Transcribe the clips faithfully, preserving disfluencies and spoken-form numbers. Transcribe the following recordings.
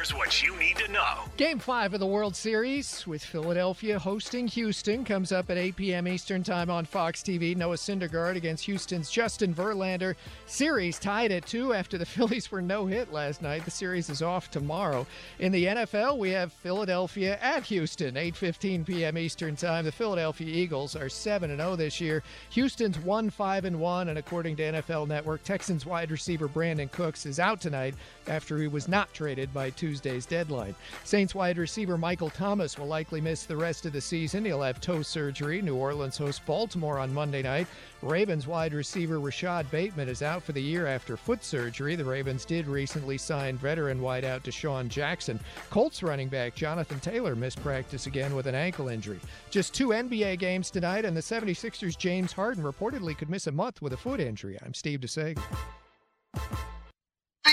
Here's what you need to know. Game five of the World Series with Philadelphia hosting Houston comes up at eight p.m. Eastern time on Fox T V. Noah Syndergaard against Houston's Justin Verlander. Series tied at two after the Phillies were no-hit last night. The series is off tomorrow. In the N F L, we have Philadelphia at Houston, eight fifteen p.m. Eastern time. The Philadelphia Eagles are seven and oh this year. Houston's one five and one, and according to N F L Network, Texans wide receiver Brandon Cooks is out tonight after he was not traded by Tuesday's deadline. Saints wide receiver Michael Thomas will likely miss the rest of the season. He'll have toe surgery. New Orleans hosts Baltimore on Monday night. Ravens wide receiver Rashad Bateman is out for the year after foot surgery. The Ravens did recently sign veteran wideout Deshaun Jackson. Colts running back Jonathan Taylor missed practice again with an ankle injury. Just two N B A games tonight, and the seventy-sixers' James Harden reportedly could miss a month with a foot injury. I'm Steve DeSager. Do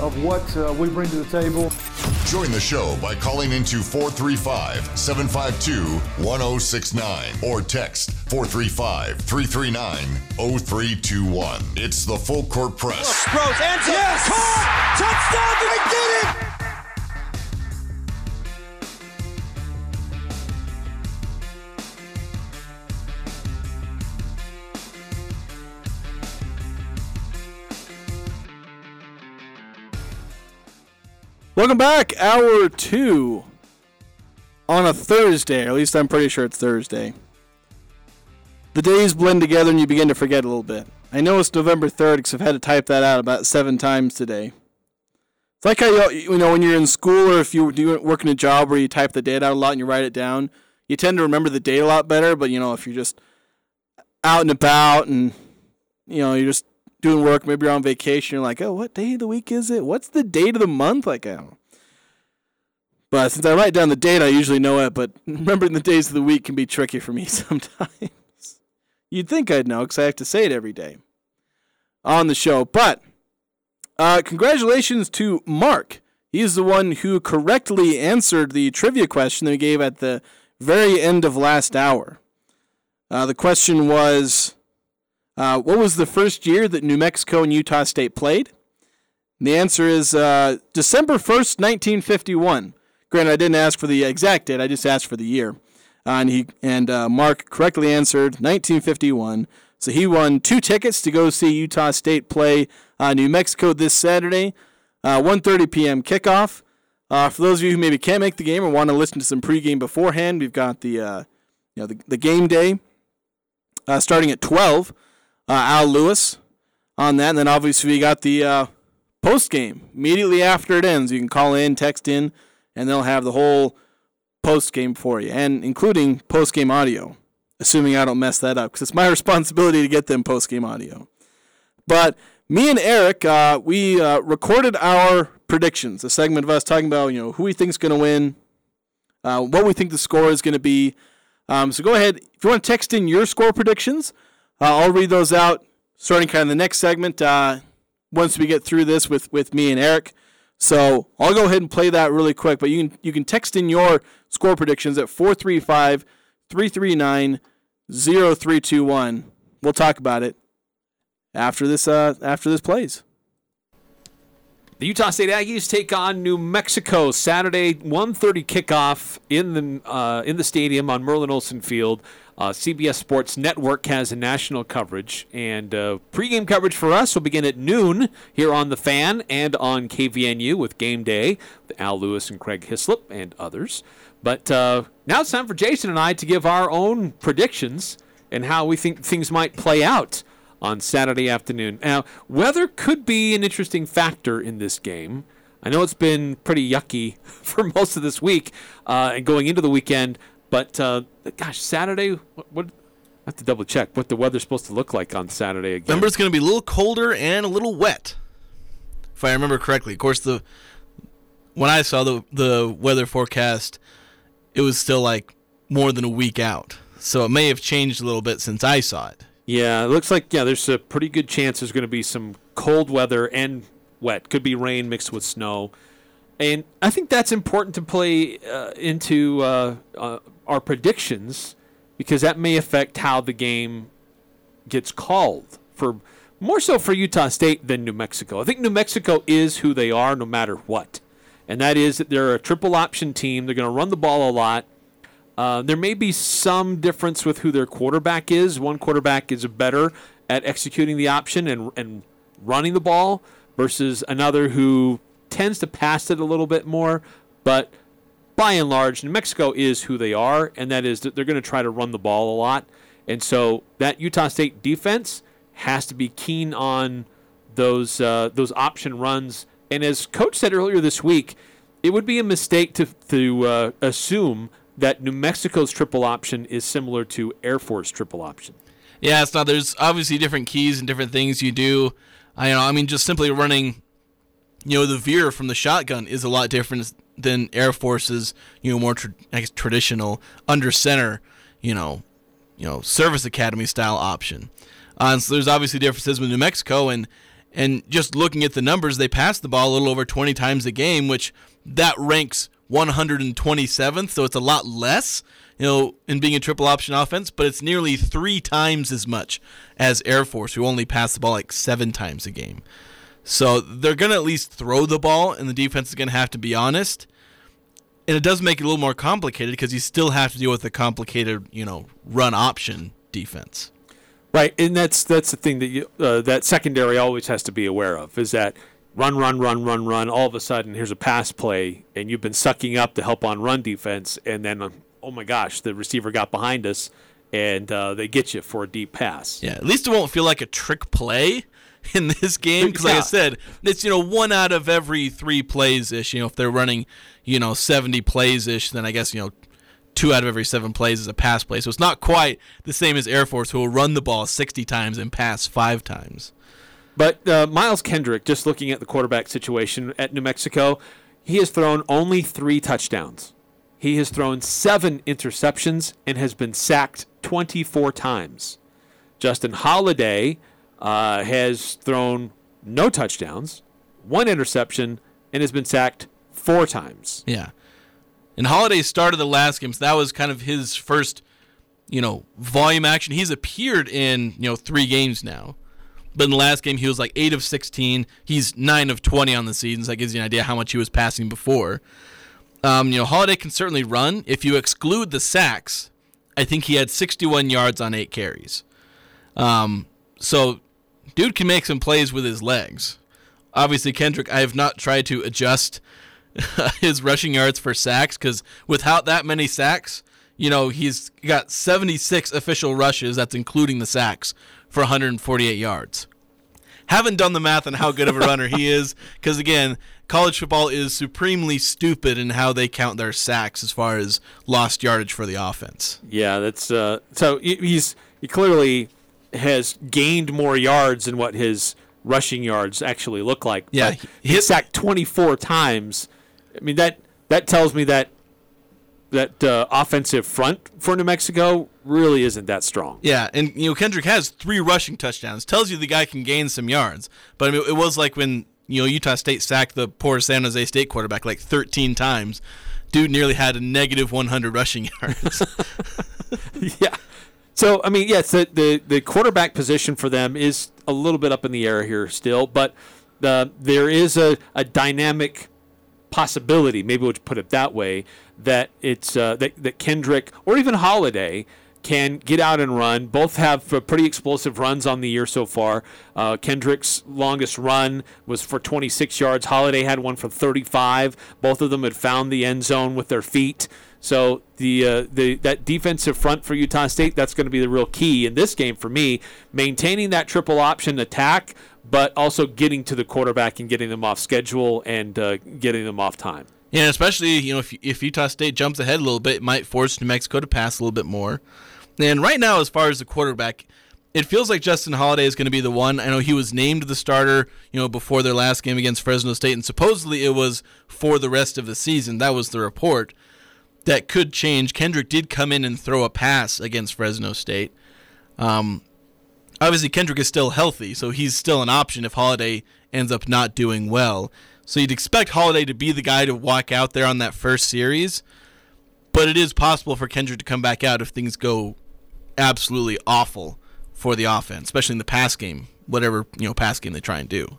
of what uh, we bring to the table. Join the show by calling into four three five, seven five two, one oh six nine or text four three five, three three nine, oh three two one. It's the Full Court Press. Gross, answer. Yes! Caught! Touchdown! They did it! Welcome back, hour two on a Thursday, or at least I'm pretty sure it's Thursday. The days blend together and you begin to forget a little bit. I know it's November third because I've had to type that out about seven times today. It's like how, you know, when you're in school or if you're working a job where you type the date out a lot and you write it down, you tend to remember the date a lot better, but, you know, if you're just out and about and, you know, you're just doing work, maybe you're on vacation, you're like, oh, what day of the week is it? What's the date of the month? Like, I don't know. But since I write down the date, I usually know it, but remembering the days of the week can be tricky for me sometimes. You'd think I'd know, because I have to say it every day on the show. But uh, congratulations to Mark. He's the one who correctly answered the trivia question that we gave at the very end of last hour. Uh, the question was, Uh, what was the first year that New Mexico and Utah State played? And the answer is uh, December first, nineteen fifty-one. Granted, I didn't ask for the exact date. I just asked for the year. Uh, and he and uh, Mark correctly answered nineteen fifty-one. So he won two tickets to go see Utah State play uh, New Mexico this Saturday, uh, one thirty p.m. kickoff. Uh, for those of you who maybe can't make the game or want to listen to some pregame beforehand, we've got the uh, you know the, the game day uh, starting at twelve. Uh, Al Lewis on that, and then obviously we got the uh, post game immediately after it ends. You can call in, text in, and they'll have the whole post game for you, and including post game audio, assuming I don't mess that up, because it's my responsibility to get them post game audio. But me and Eric, uh, we uh, recorded our predictions, a segment of us talking about you know who we think's going to win, uh, what we think the score is going to be. Um, so go ahead if you want to text in your score predictions. Uh, I'll read those out starting kind of the next segment uh, once we get through this with, with me and Eric. So I'll go ahead and play that really quick. But you can you can text in your score predictions at four three five, three three nine, oh three two one. We'll talk about it after this uh, after this plays. The Utah State Aggies take on New Mexico Saturday, one thirty kickoff in the uh, in the stadium on Merlin Olsen Field. Uh, C B S Sports Network has a national coverage, and uh, pregame coverage for us will begin at noon here on The Fan and on K V N U with Game Day, with Al Lewis and Craig Hislop and others. But uh, now it's time for Jason and I to give our own predictions and how we think things might play out on Saturday afternoon. Now, weather could be an interesting factor in this game. I know it's been pretty yucky for most of this week uh, and going into the weekend. But, uh, gosh, Saturday, what, what, I have to double check what the weather's supposed to look like on Saturday again. Remember, it's going to be a little colder and a little wet, if I remember correctly. Of course, the when I saw the the weather forecast, it was still like more than a week out. So it may have changed a little bit since I saw it. Yeah, it looks like yeah. There's a pretty good chance there's going to be some cold weather and wet. Could be rain mixed with snow, and I think that's important to play uh, into uh, uh, our predictions because that may affect how the game gets called. For more so for Utah State than New Mexico. I think New Mexico is who they are, no matter what, and that is that they're a triple option team. They're going to run the ball a lot. Uh, there may be some difference with who their quarterback is. One quarterback is better at executing the option and and running the ball versus another who tends to pass it a little bit more. But by and large, New Mexico is who they are, and that is that they're going to try to run the ball a lot. And so that Utah State defense has to be keen on those uh, those option runs. And as Coach said earlier this week, it would be a mistake to, to uh, assume that New Mexico's triple option is similar to Air Force triple option. Yeah, so there's obviously different keys and different things you do. I you know, I mean, just simply running, you know, the veer from the shotgun is a lot different than Air Force's, you know, more tra- I guess traditional under center, you know, you know, service academy style option. Uh, so there's obviously differences with New Mexico, and and just looking at the numbers, they pass the ball a little over twenty times a game, which that ranks one hundred twenty-seventh, so it's a lot less, you know, in being a triple option offense, but it's nearly three times as much as Air Force, who only pass the ball like seven times a game. So they're going to at least throw the ball, and the defense is going to have to be honest. And it does make it a little more complicated because you still have to deal with the complicated, you know, run option defense. Right, and that's that's the thing that you, uh, that secondary always has to be aware of, is that Run, run, run, run, run. All of a sudden, here's a pass play, and you've been sucking up to help on run defense, and then, um, oh my gosh, the receiver got behind us, and uh, they get you for a deep pass. Yeah, at least it won't feel like a trick play in this game, because like I said, it's, you know, one out of every three plays-ish. You know, if they're running, you know, seventy plays-ish, then I guess, you know, two out of every seven plays is a pass play. So it's not quite the same as Air Force, who will run the ball sixty times and pass five times. But uh, Miles Kendrick, just looking at the quarterback situation at New Mexico, he has thrown only three touchdowns. He has thrown seven interceptions and has been sacked twenty-four times. Justin Holliday uh, has thrown no touchdowns, one interception, and has been sacked four times. Yeah. And Holliday started the last game, so that was kind of his first, you know, volume action. He's appeared in, you know, three games now. But in the last game, he was like eight of sixteen. He's nine of twenty on the season, so that gives you an idea how much he was passing before. Um, you know, Holliday can certainly run. If you exclude the sacks, I think he had sixty-one yards on eight carries. Um, so, dude can make some plays with his legs. Obviously, Kendrick, I have not tried to adjust his rushing yards for sacks, because without that many sacks, you know, he's got seventy-six official rushes, that's including the sacks, for one hundred forty-eight yards. Haven't done the math on how good of a runner he is, because again, college football is supremely stupid in how they count their sacks as far as lost yardage for the offense. Yeah, that's uh, so he's he clearly has gained more yards than what his rushing yards actually look like. Yeah, but he sacked twenty-four times. I mean, that that tells me that that uh, offensive front for New Mexico really isn't that strong. Yeah, and you know, Kendrick has three rushing touchdowns. Tells you the guy can gain some yards. But I mean, it was like when, you know, Utah State sacked the poor San Jose State quarterback like thirteen times. Dude nearly had a negative one hundred rushing yards. Yeah. So, I mean, yes, yeah, the, the the quarterback position for them is a little bit up in the air here still, but uh, there is a, a dynamic possibility, maybe we'll put it that way, that it's uh, that, that Kendrick or even Holliday can get out and run. Both have uh, pretty explosive runs on the year so far. Uh, Kendrick's longest run was for twenty-six yards. Holliday had one for thirty-five. Both of them had found the end zone with their feet. So the uh, the that defensive front for Utah State, that's going to be the real key in this game for me, maintaining that triple option attack, but also getting to the quarterback and getting them off schedule and uh, getting them off time. Yeah, especially, you know, if if Utah State jumps ahead a little bit, it might force New Mexico to pass a little bit more. And right now, as far as the quarterback, it feels like Justin Holliday is going to be the one. I know he was named the starter, you know, before their last game against Fresno State, and supposedly it was for the rest of the season. That was the report. That could change. Kendrick did come in and throw a pass against Fresno State. Um obviously Kendrick is still healthy, so he's still an option if Holiday ends up not doing well. So you'd expect Holiday to be the guy to walk out there on that first series, but it is possible for Kendrick to come back out if things go absolutely awful for the offense, especially in the pass game, whatever, you know, pass game they try and do.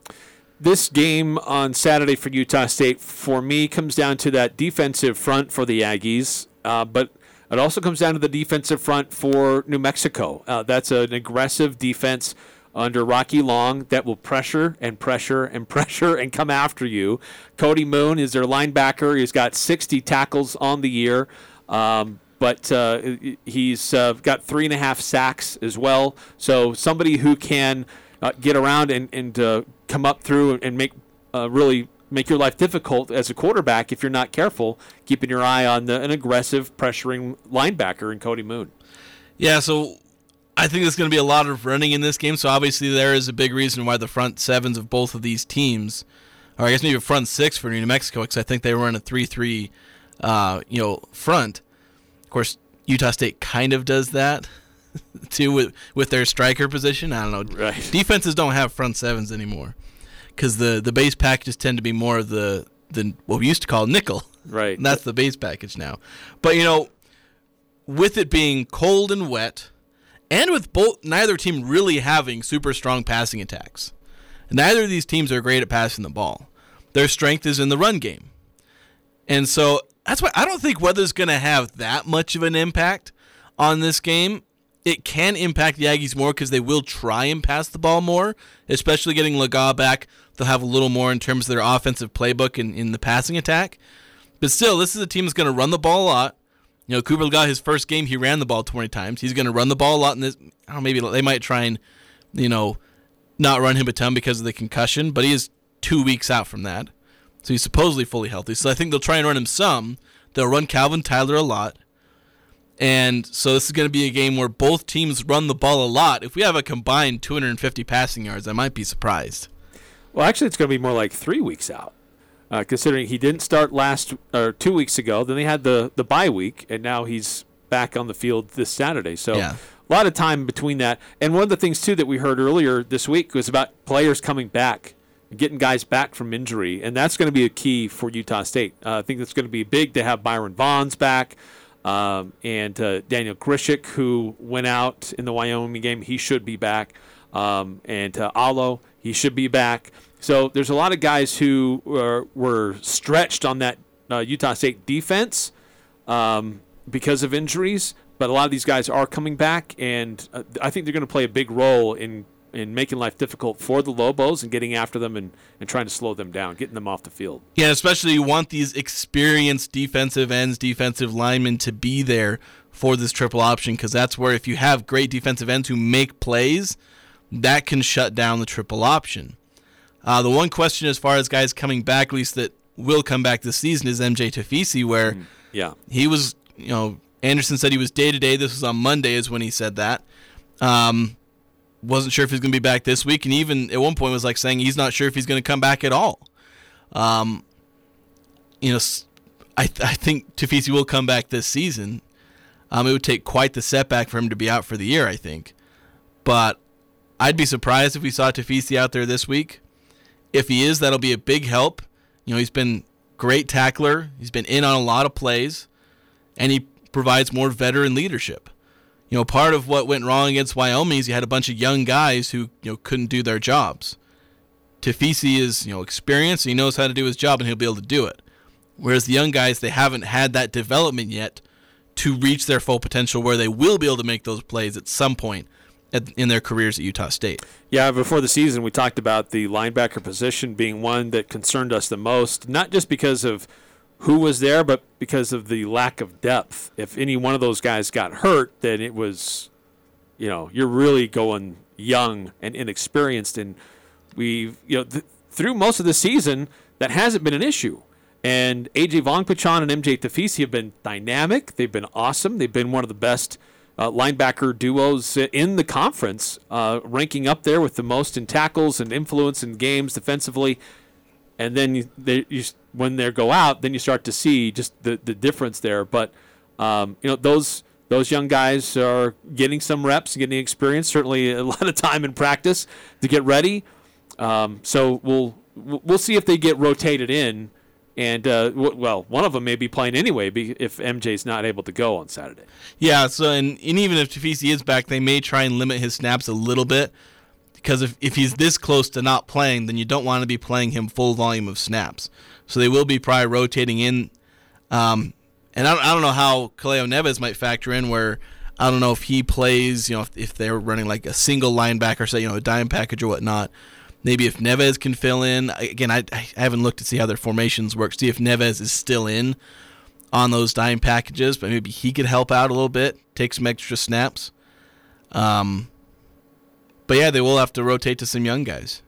This game on Saturday for Utah State, for me, comes down to that defensive front for the Aggies, uh, but it also comes down to the defensive front for New Mexico. Uh, that's an aggressive defense under Rocky Long that will pressure and pressure and pressure and come after you. Cody Moon is their linebacker. He's got sixty tackles on the year, um, but uh, he's uh, got three and a half sacks as well. So somebody who can uh, get around and, and uh, come up through and make uh, really make your life difficult as a quarterback if you're not careful, keeping your eye on the, an aggressive pressuring linebacker in Cody Moon. Yeah, so I think there's going to be a lot of running in this game, so obviously there is a big reason why the front sevens of both of these teams, or I guess maybe front six for New Mexico, because I think they run a three three uh, you know, front. Of course, Utah State kind of does that, too, with, with their striker position. I don't know. Right. Defenses don't have front sevens anymore, because the, the base packages tend to be more of the, the what we used to call nickel. Right. And that's the base package now. But, you know, with it being cold and wet, and with both neither team really having super strong passing attacks, neither of these teams are great at passing the ball. Their strength is in the run game. And so that's why I don't think weather's going to have that much of an impact on this game. It can impact the Aggies more because they will try and pass the ball more, especially getting Lagau back. They'll have a little more in terms of their offensive playbook and in the passing attack. But still, this is a team that's going to run the ball a lot. You know, Cooper Lagau, his first game, he ran the ball twenty times. He's going to run the ball a lot in this. I don't know, maybe they might try and, you know, not run him a ton because of the concussion, but he is two weeks out from that. So he's supposedly fully healthy. So I think they'll try and run him some. They'll run Calvin Tyler a lot. And so this is going to be a game where both teams run the ball a lot. If we have a combined two hundred fifty passing yards, I might be surprised. Well, actually, it's going to be more like three weeks out. Uh, considering he didn't start last or two weeks ago, then they had the, the bye week, and now he's back on the field this Saturday. So yeah, a lot of time between that. And one of the things, too, that we heard earlier this week was about players coming back, getting guys back from injury, and that's going to be a key for Utah State. Uh, I think it's going to be big to have Byron Bonds back um, and uh, Daniel Grishik, who went out in the Wyoming game. He should be back. Um, and uh, Allo, he should be back. So there's a lot of guys who were, were stretched on that uh, Utah State defense um, because of injuries, but a lot of these guys are coming back, and uh, I think they're going to play a big role in, in making life difficult for the Lobos and getting after them and, and trying to slow them down, getting them off the field. Yeah, especially you want these experienced defensive ends, defensive linemen to be there for this triple option, because that's where if you have great defensive ends who make plays, that can shut down the triple option. Uh, the one question as far as guys coming back, at least that will come back this season, is M J Tafisi, where yeah. he was, you know, Anderson said he was day-to-day. This was on Monday is when he said that. Um, wasn't sure if he's going to be back this week, and even at one point was like saying he's not sure if he's going to come back at all. Um, you know, I, th- I think Tafisi will come back this season. Um, it would take quite the setback for him to be out for the year, I think. But I'd be surprised if we saw Tafisi out there this week. If he is, that'll be a big help. You know, he's been great tackler. He's been in on a lot of plays, and he provides more veteran leadership. You know, part of what went wrong against Wyoming is you had a bunch of young guys who, you know, couldn't do their jobs. Tafisi is, you know, experienced. He knows how to do his job, and he'll be able to do it. Whereas the young guys, they haven't had that development yet to reach their full potential where they will be able to make those plays at some point in their careers at Utah State. Yeah, before the season, we talked about the linebacker position being one that concerned us the most, not just because of who was there, but because of the lack of depth. If any one of those guys got hurt, then it was, you know, you're really going young and inexperienced. And we've, you know, th- through most of the season, that hasn't been an issue. And A J Vongpachan and M J Tafisi have been dynamic. They've been awesome. They've been one of the best Uh, linebacker duos in the conference, uh, ranking up there with the most in tackles and influence in games defensively. And then you, they, you, when they go out, then you start to see just the, the difference there. But, um, you know, those those young guys are getting some reps, getting experience, certainly a lot of time in practice to get ready. Um, so we'll we'll see if they get rotated in. And, uh, w- well, one of them may be playing anyway if M J's not able to go on Saturday. Yeah, so and, and even if Tafisi is back, they may try and limit his snaps a little bit because if, if he's this close to not playing, then you don't want to be playing him full volume of snaps. So they will be probably rotating in. Um, and I don't, I don't know how Kaleo Neves might factor in where I don't know if he plays, you know, if, if they're running like a single linebacker, say, you know, a dime package or whatnot. Maybe if Neves can fill in. Again, I, I haven't looked to see how their formations work. See if Neves is still in on those dime packages, but maybe he could help out a little bit, take some extra snaps. Um, but, yeah, they will have to rotate to some young guys.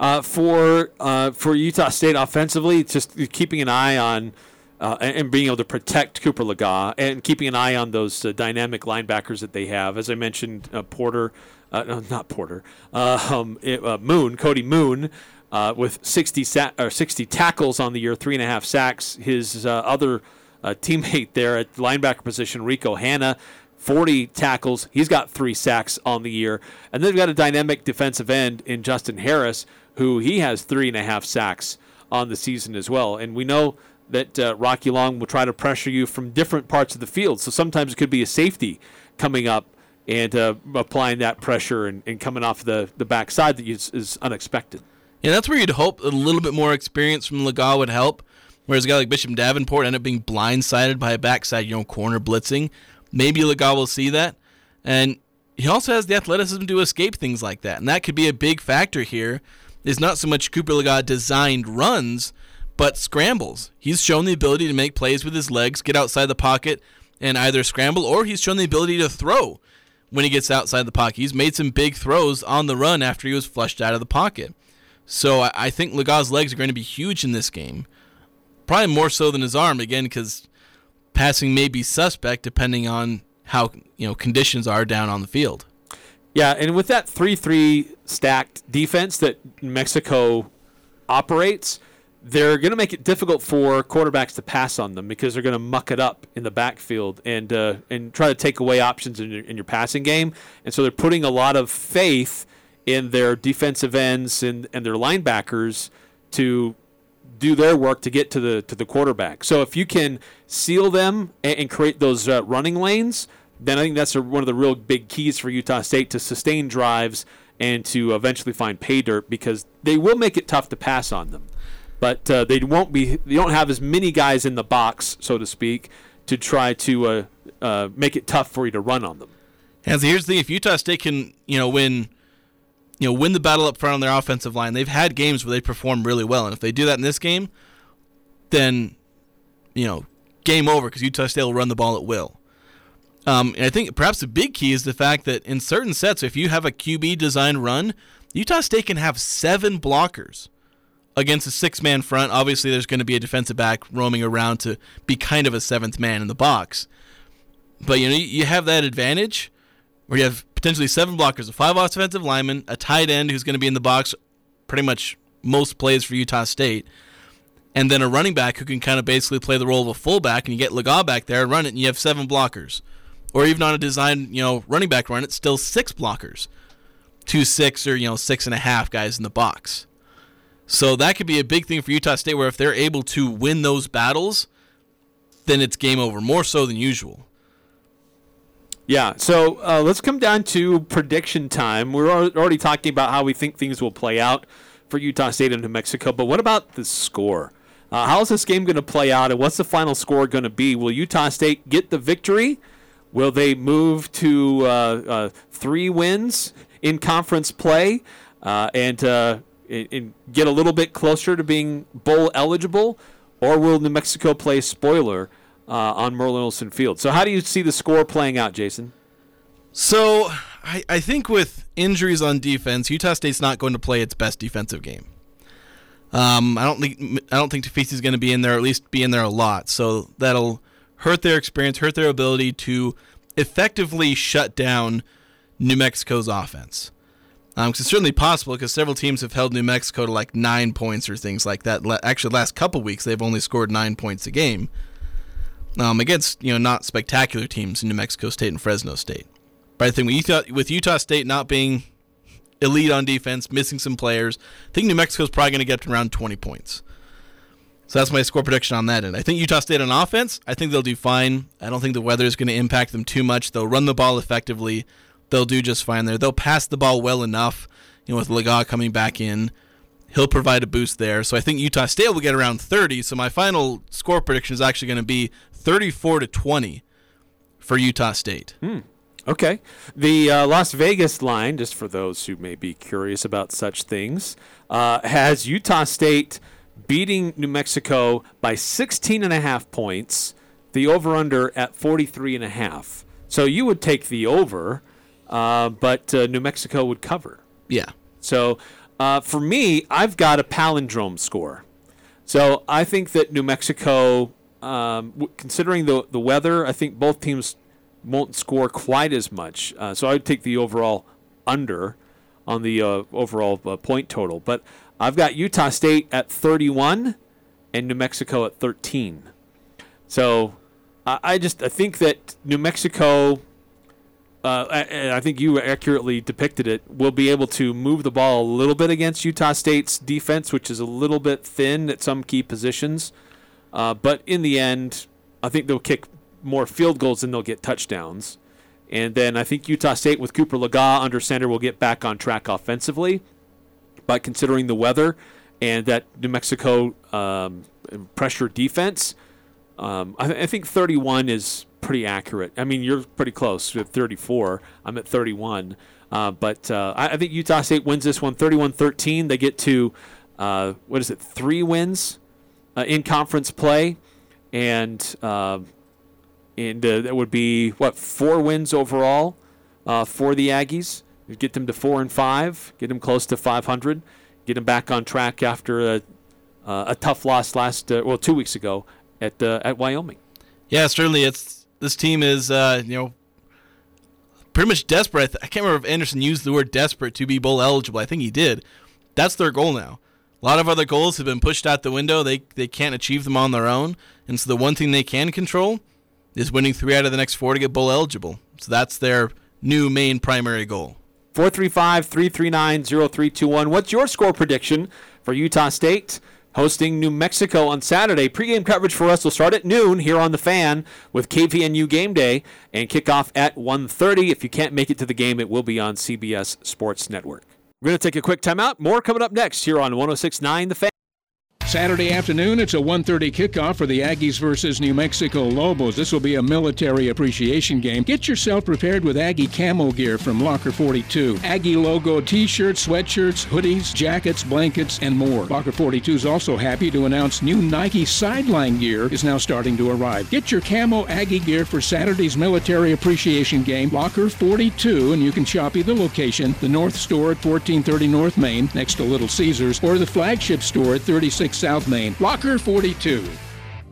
Uh, for uh, for Utah State offensively, just keeping an eye on uh, and being able to protect Cooper Lagau and keeping an eye on those uh, dynamic linebackers that they have. As I mentioned, uh, Porter – Uh, no, not Porter. Uh, um, it, uh, Moon, Cody Moon, uh, with sixty sa- or sixty tackles on the year, three and a half sacks. His uh, other uh, teammate there at linebacker position, Rico Hanna, forty tackles. He's got three sacks on the year, and they've got a dynamic defensive end in Justin Harris, who he has three and a half sacks on the season as well. And we know that uh, Rocky Long will try to pressure you from different parts of the field. So sometimes it could be a safety coming up and uh, applying that pressure and, and coming off the, the backside that is, is unexpected. Yeah, that's where you'd hope a little bit more experience from Lagau would help, whereas a guy like Bishop Davenport ended up being blindsided by a backside, you know, corner blitzing. Maybe Lagau will see that. And he also has the athleticism to escape things like that, and that could be a big factor here. It's not so much Cooper Lagau-designed runs, but scrambles. He's shown the ability to make plays with his legs, get outside the pocket, and either scramble, or he's shown the ability to throw when he gets outside the pocket. He's made some big throws on the run after he was flushed out of the pocket. So I think Lagau's legs are going to be huge in this game, probably more so than his arm, again, because passing may be suspect depending on how, you know, conditions are down on the field. Yeah, and with that three three stacked defense that Mexico operates, they're going to make it difficult for quarterbacks to pass on them because they're going to muck it up in the backfield and uh, and try to take away options in your, in your passing game. And so they're putting a lot of faith in their defensive ends and, and their linebackers to do their work to get to the to the quarterback. So if you can seal them and, and create those uh, running lanes, then I think that's a, one of the real big keys for Utah State to sustain drives and to eventually find pay dirt, because they will make it tough to pass on them. But uh, they won't be. They don't have as many guys in the box, so to speak, to try to uh, uh, make it tough for you to run on them. And so here's the thing: if Utah State can, you know, win, you know, win the battle up front on their offensive line, they've had games where they perform really well, and if they do that in this game, then, you know, game over, because Utah State will run the ball at will. Um, and I think perhaps the big key is the fact that in certain sets, if you have a Q B design run, Utah State can have seven blockers against a six-man front. Obviously there's going to be a defensive back roaming around to be kind of a seventh man in the box. But, you know, you have that advantage where you have potentially seven blockers, a five offensive lineman, a tight end who's going to be in the box pretty much most plays for Utah State, and then a running back who can kind of basically play the role of a fullback, and you get Lagau back there and run it, and you have seven blockers. Or even on a design, you know, running back run, it's still six blockers. Two, six, or, you know, six and a half guys in the box. So that could be a big thing for Utah State, where if they're able to win those battles, then it's game over, more so than usual. Yeah, so uh, let's come down to prediction time. We're already talking about how we think things will play out for Utah State and New Mexico, but what about the score? Uh, how is this game going to play out, and what's the final score going to be? Will Utah State get the victory? Will they move to uh, uh, three wins in conference play? Uh, and... Uh, and get a little bit closer to being bowl eligible, or will New Mexico play spoiler uh, on Merlin Olsen Field? So how do you see the score playing out, Jason? So I, I think with injuries on defense, Utah State's not going to play its best defensive game. Um, I don't think I don't think Tafisi's going to be in there, or at least be in there a lot. So that'll hurt their experience, hurt their ability to effectively shut down New Mexico's offense. Um, cause it's certainly possible, because several teams have held New Mexico to like nine points or things like that. Actually, the last couple weeks, they've only scored nine points a game. um, against, you know, not spectacular teams in New Mexico State and Fresno State. But I think with Utah, with Utah State not being elite on defense, missing some players, I think New Mexico's probably going to get up to around twenty points. So that's my score prediction on that end. I think Utah State on offense, I think they'll do fine. I don't think the weather is going to impact them too much. They'll run the ball effectively. They'll do just fine there. They'll pass the ball well enough. You know, with Lagau coming back in, he'll provide a boost there. So I think Utah State will get around thirty. So my final score prediction is actually going to be thirty-four to twenty for Utah State. Hmm. Okay. The uh, Las Vegas line, just for those who may be curious about such things, uh, has Utah State beating New Mexico by sixteen and a half points, the over-under at forty-three and a half. So you would take the over, uh, but uh, New Mexico would cover. Yeah. So uh, for me, I've got a palindrome score. So I think that New Mexico, um, w- considering the, the weather, I think both teams won't score quite as much. Uh, so I would take the overall under on the uh, overall uh, point total. But I've got Utah State at thirty-one and New Mexico at thirteen. So uh, I just I think that New Mexico, uh, and I think you accurately depicted it, will be able to move the ball a little bit against Utah State's defense, which is a little bit thin at some key positions. Uh, but in the end, I think they'll kick more field goals than they'll get touchdowns. And then I think Utah State with Cooper Lagau under center will get back on track offensively. But considering the weather and that New Mexico um, pressure defense, um, I, th- I think thirty-one is pretty accurate. I mean, you're pretty close at thirty-four. I'm at thirty-one. Uh, but uh, I-, I think Utah State wins this one thirty-one thirteen. They get to, uh, what is it, three wins uh, in conference play. And... Uh, And uh, that would be, what, four wins overall uh, for the Aggies. We'd get them to four and five, get them close to five hundred, get them back on track after a, uh, a tough loss last, uh, well, two weeks ago at uh, at Wyoming. Yeah, certainly. It's this team is, uh, you know, pretty much desperate. I, th- I can't remember if Anderson used the word desperate to be bowl eligible. I think he did. That's their goal now. A lot of other goals have been pushed out the window. They they can't achieve them on their own. And so the one thing they can control is winning three out of the next four to get bowl eligible. So that's their new main primary goal. four three five, three three nine, zero three two one. What's your score prediction for Utah State hosting New Mexico on Saturday? Pre-game coverage for us will start at noon here on The Fan with K V N U Game Day and kickoff at one thirty. If you can't make it to the game, it will be on C B S Sports Network. We're going to take a quick timeout. More coming up next here on one oh six point nine The Fan. Saturday afternoon, it's a one thirty kickoff for the Aggies versus New Mexico Lobos. This will be a military appreciation game. Get yourself prepared with Aggie camo gear from Locker forty-two. Aggie logo t-shirts, sweatshirts, hoodies, jackets, blankets, and more. Locker forty-two is also happy to announce new Nike sideline gear is now starting to arrive. Get your camo Aggie gear for Saturday's military appreciation game, Locker forty-two, and you can shop either location, the North Store at fourteen thirty North Main, next to Little Caesars, or the flagship store at thirty-six South Main, Locker forty-two.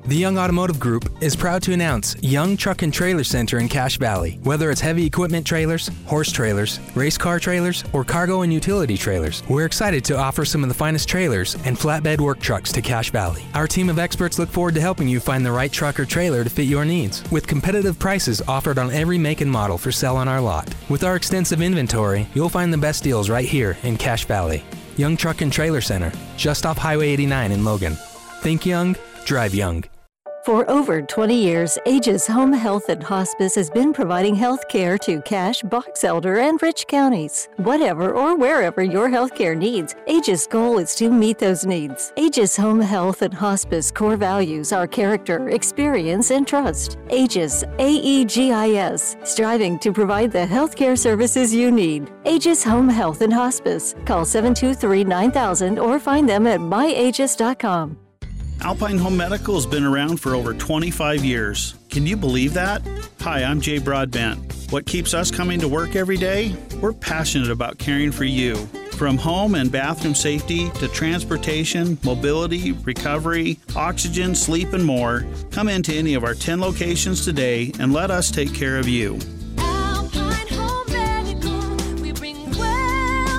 The Young Automotive Group is proud to announce Young Truck and Trailer Center in Cache Valley. Whether it's heavy equipment trailers, horse trailers, race car trailers, or cargo and utility trailers, we're excited to offer some of the finest trailers and flatbed work trucks to Cache Valley. Our team of experts look forward to helping you find the right truck or trailer to fit your needs, with competitive prices offered on every make and model for sale on our lot. With our extensive inventory, you'll find the best deals right here in Cache Valley. Young Truck and Trailer Center, just off Highway eighty-nine in Logan. Think young, drive young. For over twenty years, Aegis Home Health and Hospice has been providing health care to Cache, Box Elder, and Rich counties. Whatever or wherever your health care needs, Aegis' goal is to meet those needs. Aegis Home Health and Hospice core values are character, experience, and trust. Aegis, A E G I S, striving to provide the health care services you need. Aegis Home Health and Hospice. Call seven two three, nine thousand or find them at my aegis dot com. Alpine Home Medical has been around for over twenty-five years. Can you believe that? Hi, I'm Jay Broadbent. What keeps us coming to work every day? We're passionate about caring for you. From home and bathroom safety to transportation, mobility, recovery, oxygen, sleep, and more, come into any of our ten locations today and let us take care of you. Alpine Home Medical, we bring wellness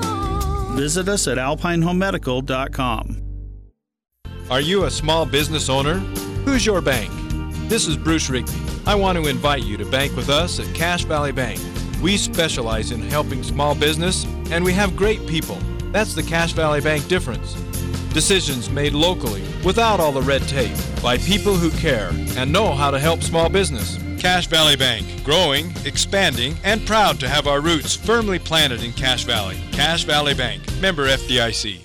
home. Visit us at alpine home medical dot com. Are you a small business owner? Who's your bank? This is Bruce Rigby. I want to invite you to bank with us at Cache Valley Bank. We specialize in helping small business, and we have great people. That's the Cache Valley Bank difference. Decisions made locally, without all the red tape, by people who care and know how to help small business. Cache Valley Bank, growing, expanding, and proud to have our roots firmly planted in Cache Valley. Cache Valley Bank, member F D I C.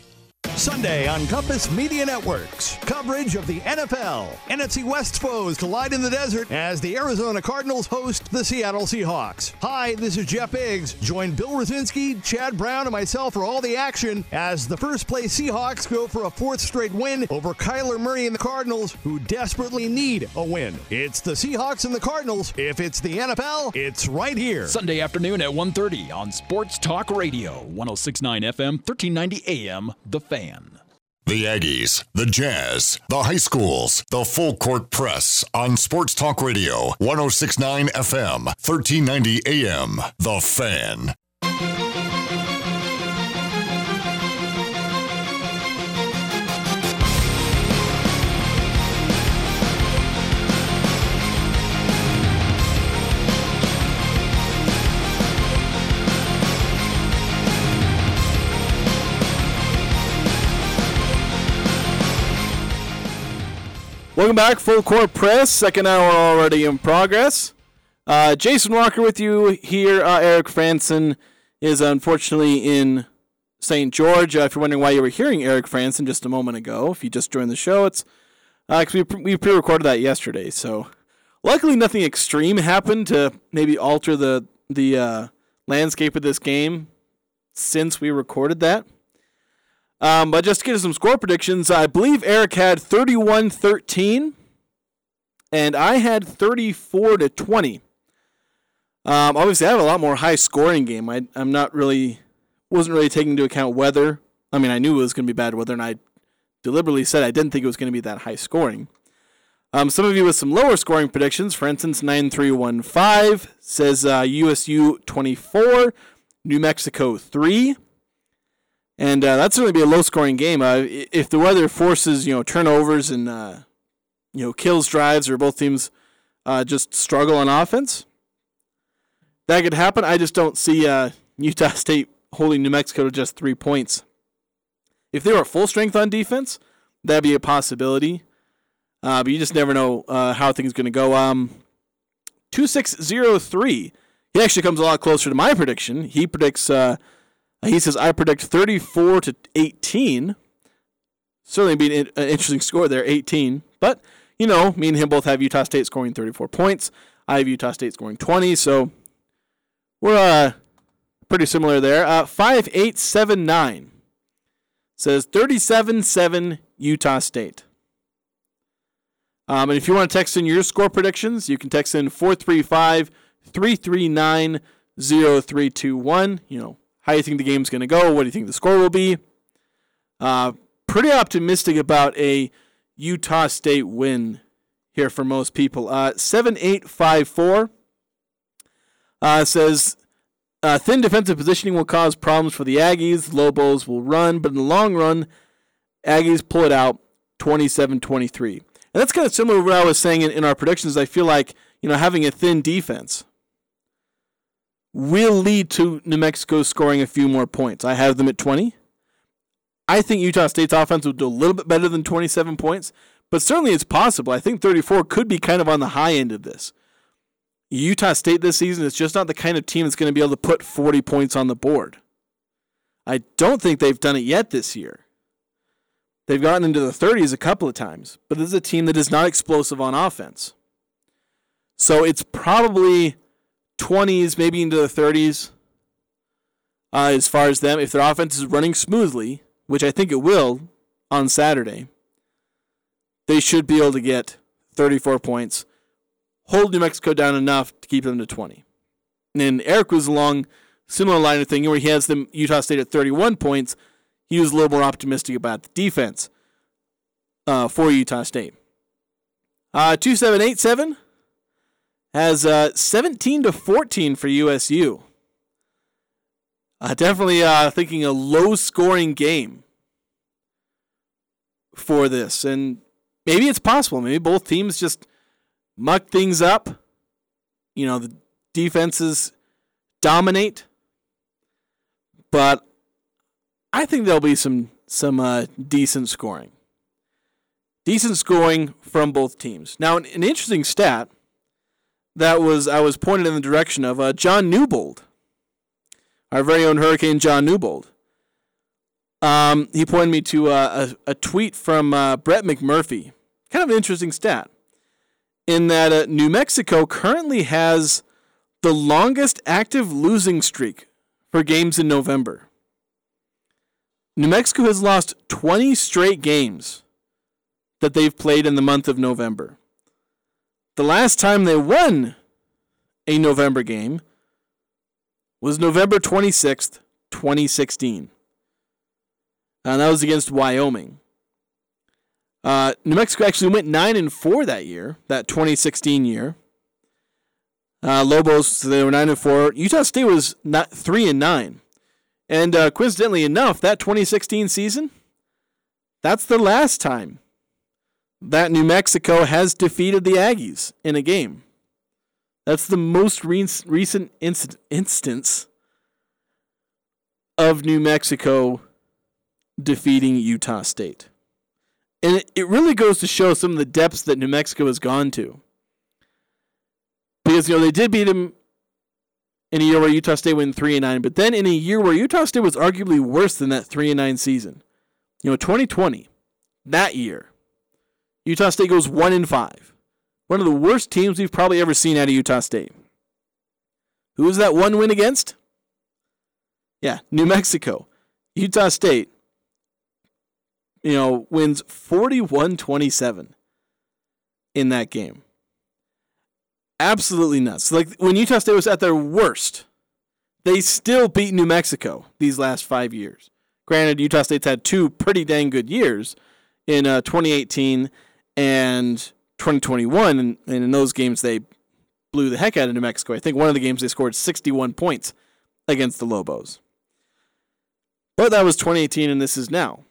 Sunday on Compass Media Networks. Coverage of the N F L. N F C West foes collide in the desert as the Arizona Cardinals host the Seattle Seahawks. Hi, this is Jeff Biggs. Join Bill Rosinski, Chad Brown, and myself for all the action as the first-place Seahawks go for a fourth straight win over Kyler Murray and the Cardinals, who desperately need a win. It's the Seahawks and the Cardinals. If it's the N F L, it's right here. Sunday afternoon at one thirty on Sports Talk Radio, one oh six point nine F M, thirteen ninety A M, The Fan. The Aggies, the Jazz, the high schools, the full court press on Sports Talk Radio, one oh six point nine F M, thirteen ninety A M, The Fan. Welcome back, Full Court Press, second hour already in progress. Uh, Jason Walker with you here. Uh, Eric Frandsen is unfortunately in Saint George. Uh, if you're wondering why you were hearing Eric Frandsen just a moment ago, if you just joined the show, it's because uh, we, we pre-recorded that yesterday. So luckily nothing extreme happened to maybe alter the, the uh, landscape of this game since we recorded that. Um, but just to get some score predictions, I believe Eric had thirty-one thirteen, and I had thirty-four to twenty. Um, obviously, I have a lot more high-scoring game. I, I'm not really, wasn't really taking into account weather. I mean, I knew it was going to be bad weather, and I deliberately said I didn't think it was going to be that high-scoring. Um, some of you with some lower-scoring predictions, for instance, nine three one five says uh, U S U twenty-four, New Mexico three. And uh, that's going to be a low-scoring game. Uh, if the weather forces, you know, turnovers and uh, you know, kills drives, or both teams uh, just struggle on offense, that could happen. I just don't see uh, Utah State holding New Mexico to just three points. If they were at full strength on defense, that'd be a possibility. Uh, but you just never know uh, how things are going to go. Um, two six zero three. He actually comes a lot closer to my prediction. He predicts. Uh, He says, I predict thirty-four to eighteen. Certainly be an interesting score there, eighteen. But, you know, me and him both have Utah State scoring thirty-four points. I have Utah State scoring twenty. So we're uh, pretty similar there. Uh, five eight seven nine says thirty-seven seven Utah State. Um, and if you want to text in your score predictions, you can text in four three five, three three nine, zero three two one. You know, how do you think the game's going to go? What do you think the score will be? Uh, pretty optimistic about a Utah State win here for most people. Uh, seven eight five four uh, says, uh, thin defensive positioning will cause problems for the Aggies. Lobos will run, but in the long run, Aggies pull it out twenty-seven twenty-three. And that's kind of similar to what I was saying in, in our predictions. I feel like, you know, having a thin defense will lead to New Mexico scoring a few more points. I have them at twenty. I think Utah State's offense will do a little bit better than twenty-seven points, but certainly it's possible. I think thirty-four could be kind of on the high end of this. Utah State this season is just not the kind of team that's going to be able to put forty points on the board. I don't think they've done it yet this year. They've gotten into the thirties a couple of times, but this is a team that is not explosive on offense. So it's probably twenties, maybe into the thirties, uh, as far as them. If their offense is running smoothly, which I think it will on Saturday, they should be able to get thirty-four points, hold New Mexico down enough to keep them to twenty. And then Eric was along similar line of thinking where he has them Utah State at thirty-one points. He was a little more optimistic about the defense uh, for Utah State. Uh, two seven eight seven. Has uh, seventeen to fourteen for U S U. Uh, definitely uh, thinking a low-scoring game for this. And maybe it's possible. Maybe both teams just muck things up. You know, the defenses dominate. But I think there'll be some some uh, decent scoring. Decent scoring from both teams. Now, an, an interesting stat that was I was pointed in the direction of uh, John Newbold, our very own Hurricane John Newbold. Um, he pointed me to uh, a, a tweet from uh, Brett McMurphy. Kind of an interesting stat in that uh, New Mexico currently has the longest active losing streak for games in November. New Mexico has lost twenty straight games that they've played in the month of November. The last time they won a November game was November twenty-sixth, twenty sixteen. And that was against Wyoming. Uh, New Mexico actually went nine and four that year, that twenty sixteen year. Uh, Lobos, so they were nine and four. Utah State was not three and nine. And uh, coincidentally enough, that twenty sixteen season, that's the last time that New Mexico has defeated the Aggies in a game. That's the most re- recent inc- instance of New Mexico defeating Utah State. And it, it really goes to show some of the depths that New Mexico has gone to. Because, you know, they did beat them in a year where Utah State went three and nine, but then in a year where Utah State was arguably worse than that three and nine season. You know, twenty twenty, that year, Utah State goes one and five. One of the worst teams we've probably ever seen out of Utah State. Who was that one win against? Yeah, New Mexico. Utah State, you know, wins forty-one twenty-seven in that game. Absolutely nuts. Like, when Utah State was at their worst, they still beat New Mexico these last five years. Granted, Utah State's had two pretty dang good years in uh, twenty eighteen and twenty twenty-one, and, and in those games they blew the heck out of New Mexico. I think one of the games they scored sixty-one points against the Lobos. But that was twenty eighteen, and this is now.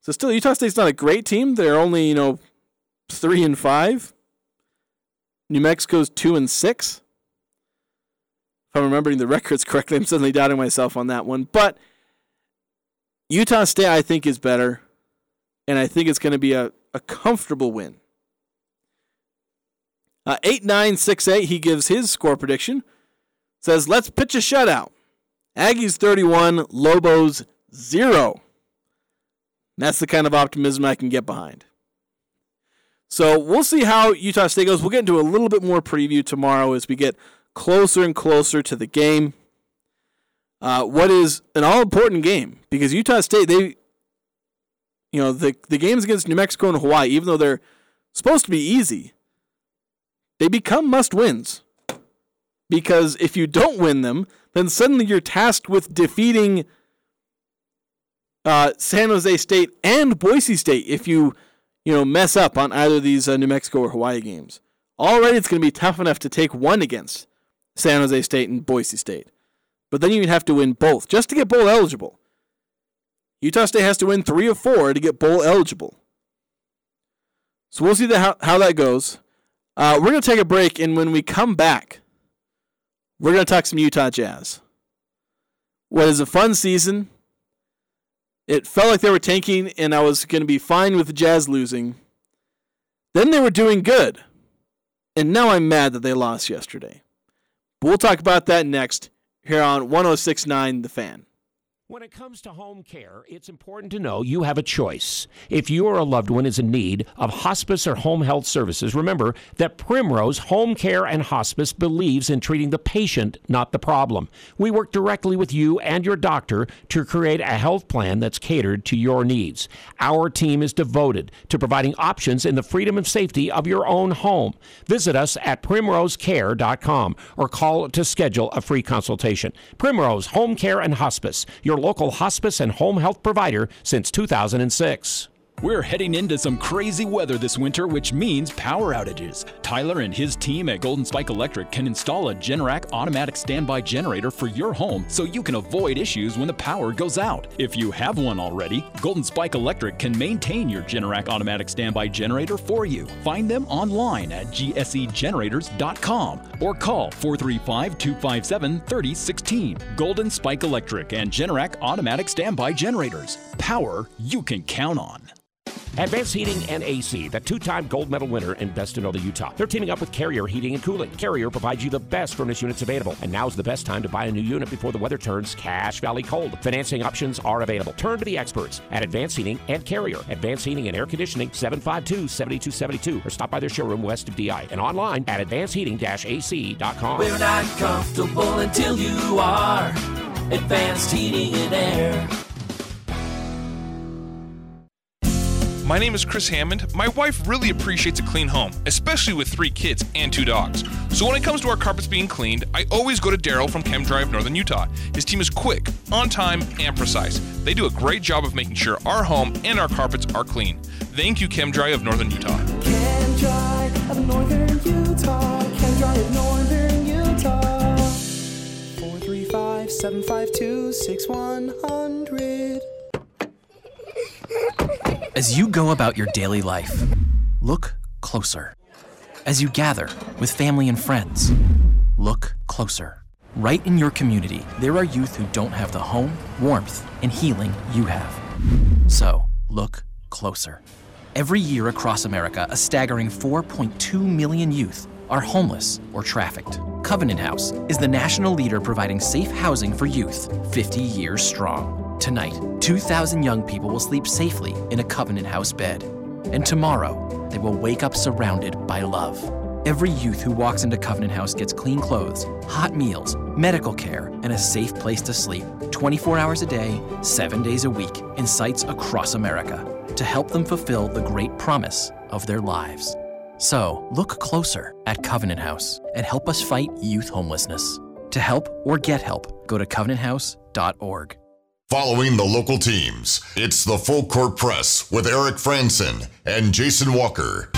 So still, Utah State's not a great team. They're only, you know, three and five. New Mexico's two and six. If I'm remembering the records correctly, I'm suddenly doubting myself on that one. But Utah State, I think, is better, and I think it's going to be a, a comfortable win. Uh, eight nine six eight, he gives his score prediction. Says, let's pitch a shutout. Aggies thirty-one, Lobos zero. And that's the kind of optimism I can get behind. So we'll see how Utah State goes. We'll get into a little bit more preview tomorrow as we get closer and closer to the game. Uh, what is an all-important game? Because Utah State, they, you know, the, the games against New Mexico and Hawaii, even though they're supposed to be easy, they become must-wins. Because if you don't win them, then suddenly you're tasked with defeating uh, San Jose State and Boise State if you you know, mess up on either of these uh, New Mexico or Hawaii games. Already it's going to be tough enough to take one against San Jose State and Boise State. But then you'd have to win both just to get bowl eligible. Utah State has to win three or four to get bowl eligible. So we'll see the, how, how that goes. Uh, we're going to take a break, and when we come back, we're going to talk some Utah Jazz. What is a fun season. It felt like they were tanking, and I was going to be fine with the Jazz losing. Then they were doing good, and now I'm mad that they lost yesterday. But we'll talk about that next here on one oh six point nine The Fan. When it comes to home care, it's important to know you have a choice. If you or a loved one is in need of hospice or home health services, remember that Primrose Home Care and Hospice believes in treating the patient, not the problem. We work directly with you and your doctor to create a health plan that's catered to your needs. Our team is devoted to providing options in the freedom and safety of your own home. Visit us at primrose care dot com or call to schedule a free consultation. Primrose Home Care and Hospice, your local hospice and home health provider since two thousand six. We're heading into some crazy weather this winter, which means power outages. Tyler and his team at Golden Spike Electric can install a Generac automatic standby generator for your home so you can avoid issues when the power goes out. If you have one already, Golden Spike Electric can maintain your Generac automatic standby generator for you. Find them online at g s e generators dot com or call four three five, two five seven, three zero one six. Golden Spike Electric and Generac automatic standby generators. Power you can count on. Advanced Heating and A C, the two-time gold medal winner in Bestanola, Utah. They're teaming up with Carrier Heating and Cooling. Carrier provides you the best furnace units available. And now's the best time to buy a new unit before the weather turns Cash Valley cold. Financing options are available. Turn to the experts at Advanced Heating and Carrier. Advanced Heating and Air Conditioning, seven five two, seven two seven two. Or stop by their showroom west of D I. And online at advanced heating dash a c dot com. We're not comfortable until you are. Advanced Heating and Air. My name is Chris Hammond. My wife really appreciates a clean home, especially with three kids and two dogs. So when it comes to our carpets being cleaned, I always go to Daryl from Chem Drive, Northern Utah. His team is quick, on time, and precise. They do a great job of making sure our home and our carpets are clean. Thank you, Chem Drive of Northern Utah. Chem Drive of Northern Utah. Chem Drive of Northern Utah. four three five, seven five two, six one zero zero. As you go about your daily life, look closer. As you gather with family and friends, look closer. Right in your community, there are youth who don't have the home, warmth, and healing you have. So, look closer. Every year across America, a staggering four point two million youth are homeless or trafficked. Covenant House is the national leader providing safe housing for youth, fifty years strong. Tonight, two thousand young people will sleep safely in a Covenant House bed. And tomorrow, they will wake up surrounded by love. Every youth who walks into Covenant House gets clean clothes, hot meals, medical care, and a safe place to sleep, twenty-four hours a day, seven days a week, in sites across America, to help them fulfill the great promise of their lives. So, look closer at Covenant House and help us fight youth homelessness. To help or get help, go to covenant house dot org. Following the local teams, it's the Full Court Press with Eric Frandsen and Jason Walker.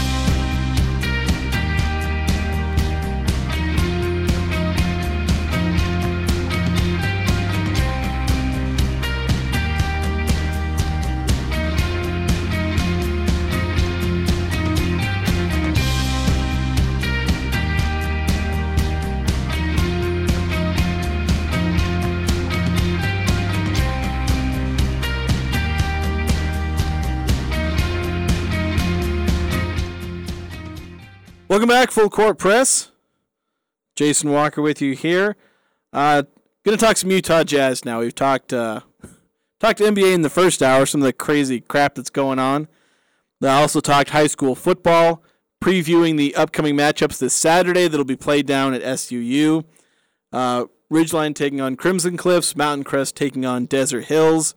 Welcome back, Full Court Press. Jason Walker with you here. Uh, going to talk some Utah Jazz now. We've talked uh, talked N B A in the first hour, some of the crazy crap that's going on. I also talked high school football, previewing the upcoming matchups this Saturday that'll be played down at S U U. Uh, Ridgeline taking on Crimson Cliffs, Mountain Crest taking on Desert Hills.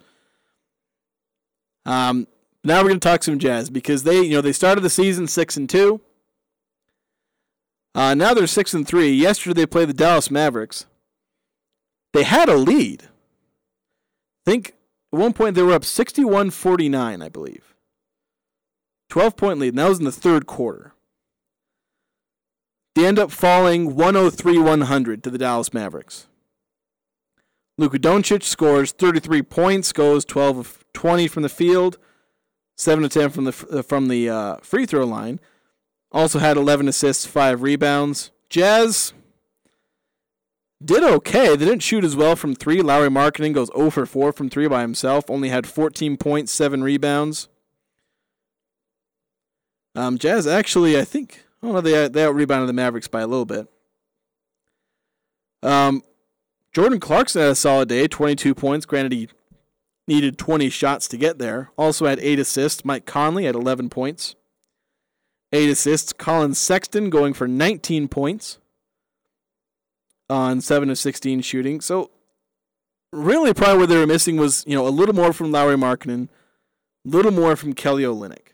Um, now we're going to talk some Jazz because they, you know, they started the season six and two. Uh, now they're six and three. Yesterday they played the Dallas Mavericks. They had a lead. I think at one point they were up sixty-one forty-nine, I believe. twelve-point lead, and that was in the third quarter. They end up falling one oh three one hundred to the Dallas Mavericks. Luka Doncic scores thirty-three points, goes twelve of twenty from the field, seven of ten from the from the uh, free throw line. Also had eleven assists, five rebounds. Jazz did okay. They didn't shoot as well from three. Lauri Markkanen goes zero for four from three by himself. Only had fourteen points, seven rebounds. Um, Jazz actually, I think, I don't know, they, they out-rebounded the Mavericks by a little bit. Um, Jordan Clarkson had a solid day, twenty-two points. Granted, he needed twenty shots to get there. Also had eight assists. Mike Conley had eleven points. Eight assists. Colin Sexton going for nineteen points on seven of sixteen shooting. So really probably what they were missing was, you know, a little more from Lauri Markkanen, a little more from Kelly Olynyk.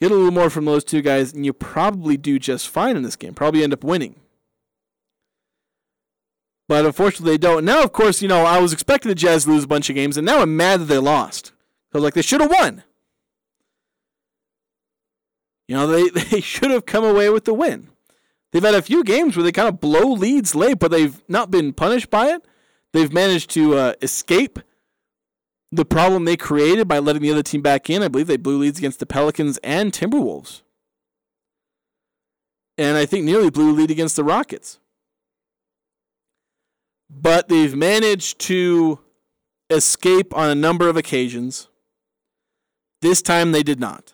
Get a little more from those two guys, and you probably do just fine in this game. Probably end up winning. But unfortunately they don't. Now, of course, you know, I was expecting the Jazz to lose a bunch of games, and now I'm mad that they lost. I was like, they should have won. You know, they, they should have come away with the win. They've had a few games where they kind of blow leads late, but they've not been punished by it. They've managed to uh, escape the problem they created by letting the other team back in. I believe they blew leads against the Pelicans and Timberwolves. And I think nearly blew lead against the Rockets. But they've managed to escape on a number of occasions. This time they did not.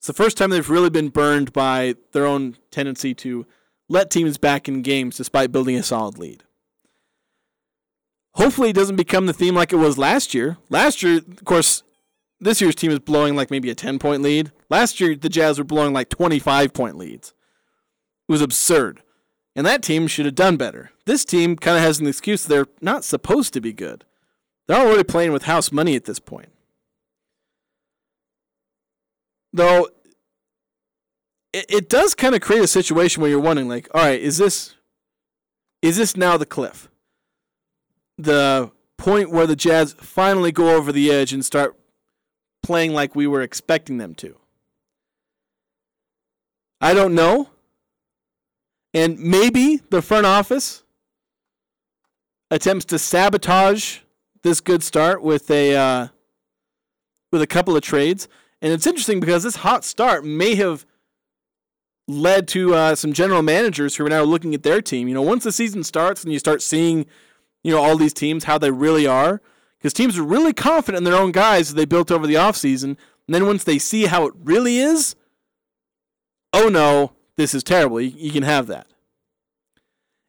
It's the first time they've really been burned by their own tendency to let teams back in games despite building a solid lead. Hopefully it doesn't become the theme like it was last year. Last year, of course, this year's team is blowing like maybe a ten-point lead. Last year, the Jazz were blowing like twenty-five-point leads. It was absurd. And that team should have done better. This team kind of has an excuse they're not supposed to be good. They're already playing with house money at this point. Though, it, it does kind of create a situation where you're wondering, like, all right, is this, is this now the cliff? The point where the Jazz finally go over the edge and start playing like we were expecting them to. I don't know. And maybe the front office attempts to sabotage this good start with a uh, with a couple of trades. And it's interesting because this hot start may have led to uh, some general managers who are now looking at their team. You know, once the season starts and you start seeing, you know, all these teams, how they really are, because teams are really confident in their own guys that they built over the offseason. And then once they see how it really is, oh no, this is terrible. You, you can have that.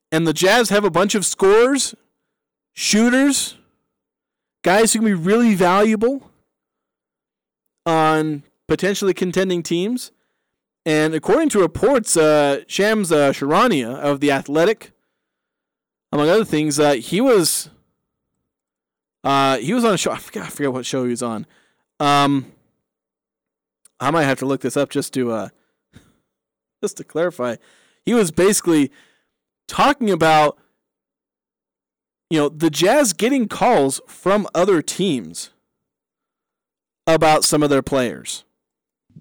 And the Jazz have a bunch of scorers, shooters, guys who can be really valuable on potentially contending teams. And according to reports, uh, Shams uh, Charania of The Athletic, among other things, uh, he was... Uh, he was on a show. I forget, I forget what show he was on. Um, I might have to look this up just to uh, just to clarify. He was basically talking about, you know, the Jazz getting calls from other teams about some of their players.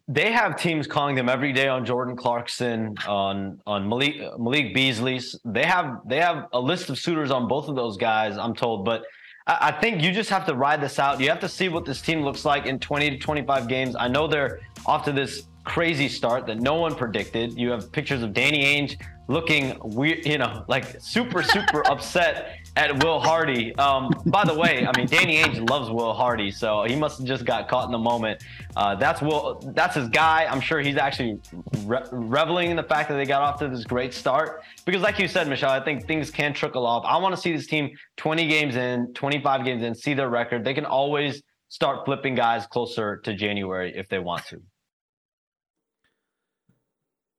They have teams calling them every day on Jordan Clarkson, on on Malik Malik Beasley's. They have they have a list of suitors on both of those guys, I'm told, but. I think you just have to ride this out. You have to see what this team looks like in twenty to twenty-five games. I know they're off to this crazy start that no one predicted. You have pictures of Danny Ainge looking weird, you know, like super, super upset at Will Hardy. Um, by the way, I mean, Danny Ainge loves Will Hardy, so he must have just got caught in the moment. Uh, that's Will, that's his guy. I'm sure he's actually re- reveling in the fact that they got off to this great start. Because like you said, Michelle, I think things can trickle off. I want to see this team twenty games in, twenty-five games in, see their record. They can always start flipping guys closer to January if they want to.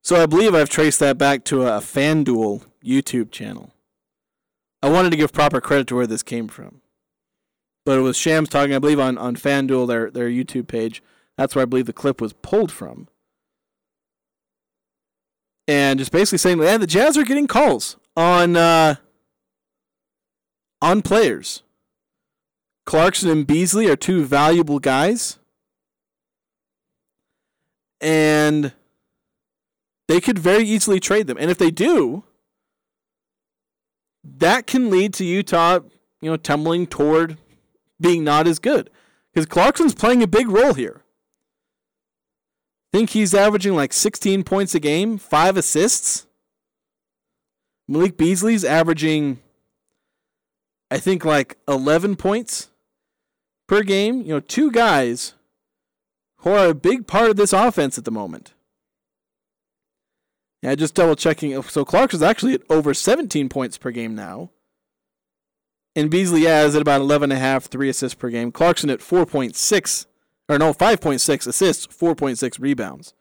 So I believe I've traced that back to a FanDuel YouTube channel. I wanted to give proper credit to where this came from. But it was Shams talking, I believe, on, on FanDuel, their, their YouTube page. That's where I believe the clip was pulled from. And just basically saying, yeah, the Jazz are getting calls on, uh, on players. Clarkson and Beasley are two valuable guys. And... they could very easily trade them. And if they do, that can lead to Utah, you know, tumbling toward being not as good. Because Clarkson's playing a big role here. I think he's averaging like sixteen points a game, five assists. Malik Beasley's averaging, I think, like eleven points per game. You know, two guys who are a big part of this offense at the moment. Yeah, just double-checking. So Clarkson's actually at over seventeen points per game now. And Beasley, yeah, is at about eleven point five, three assists per game. Clarkson at four point six, or no, five point six assists, four point six rebounds.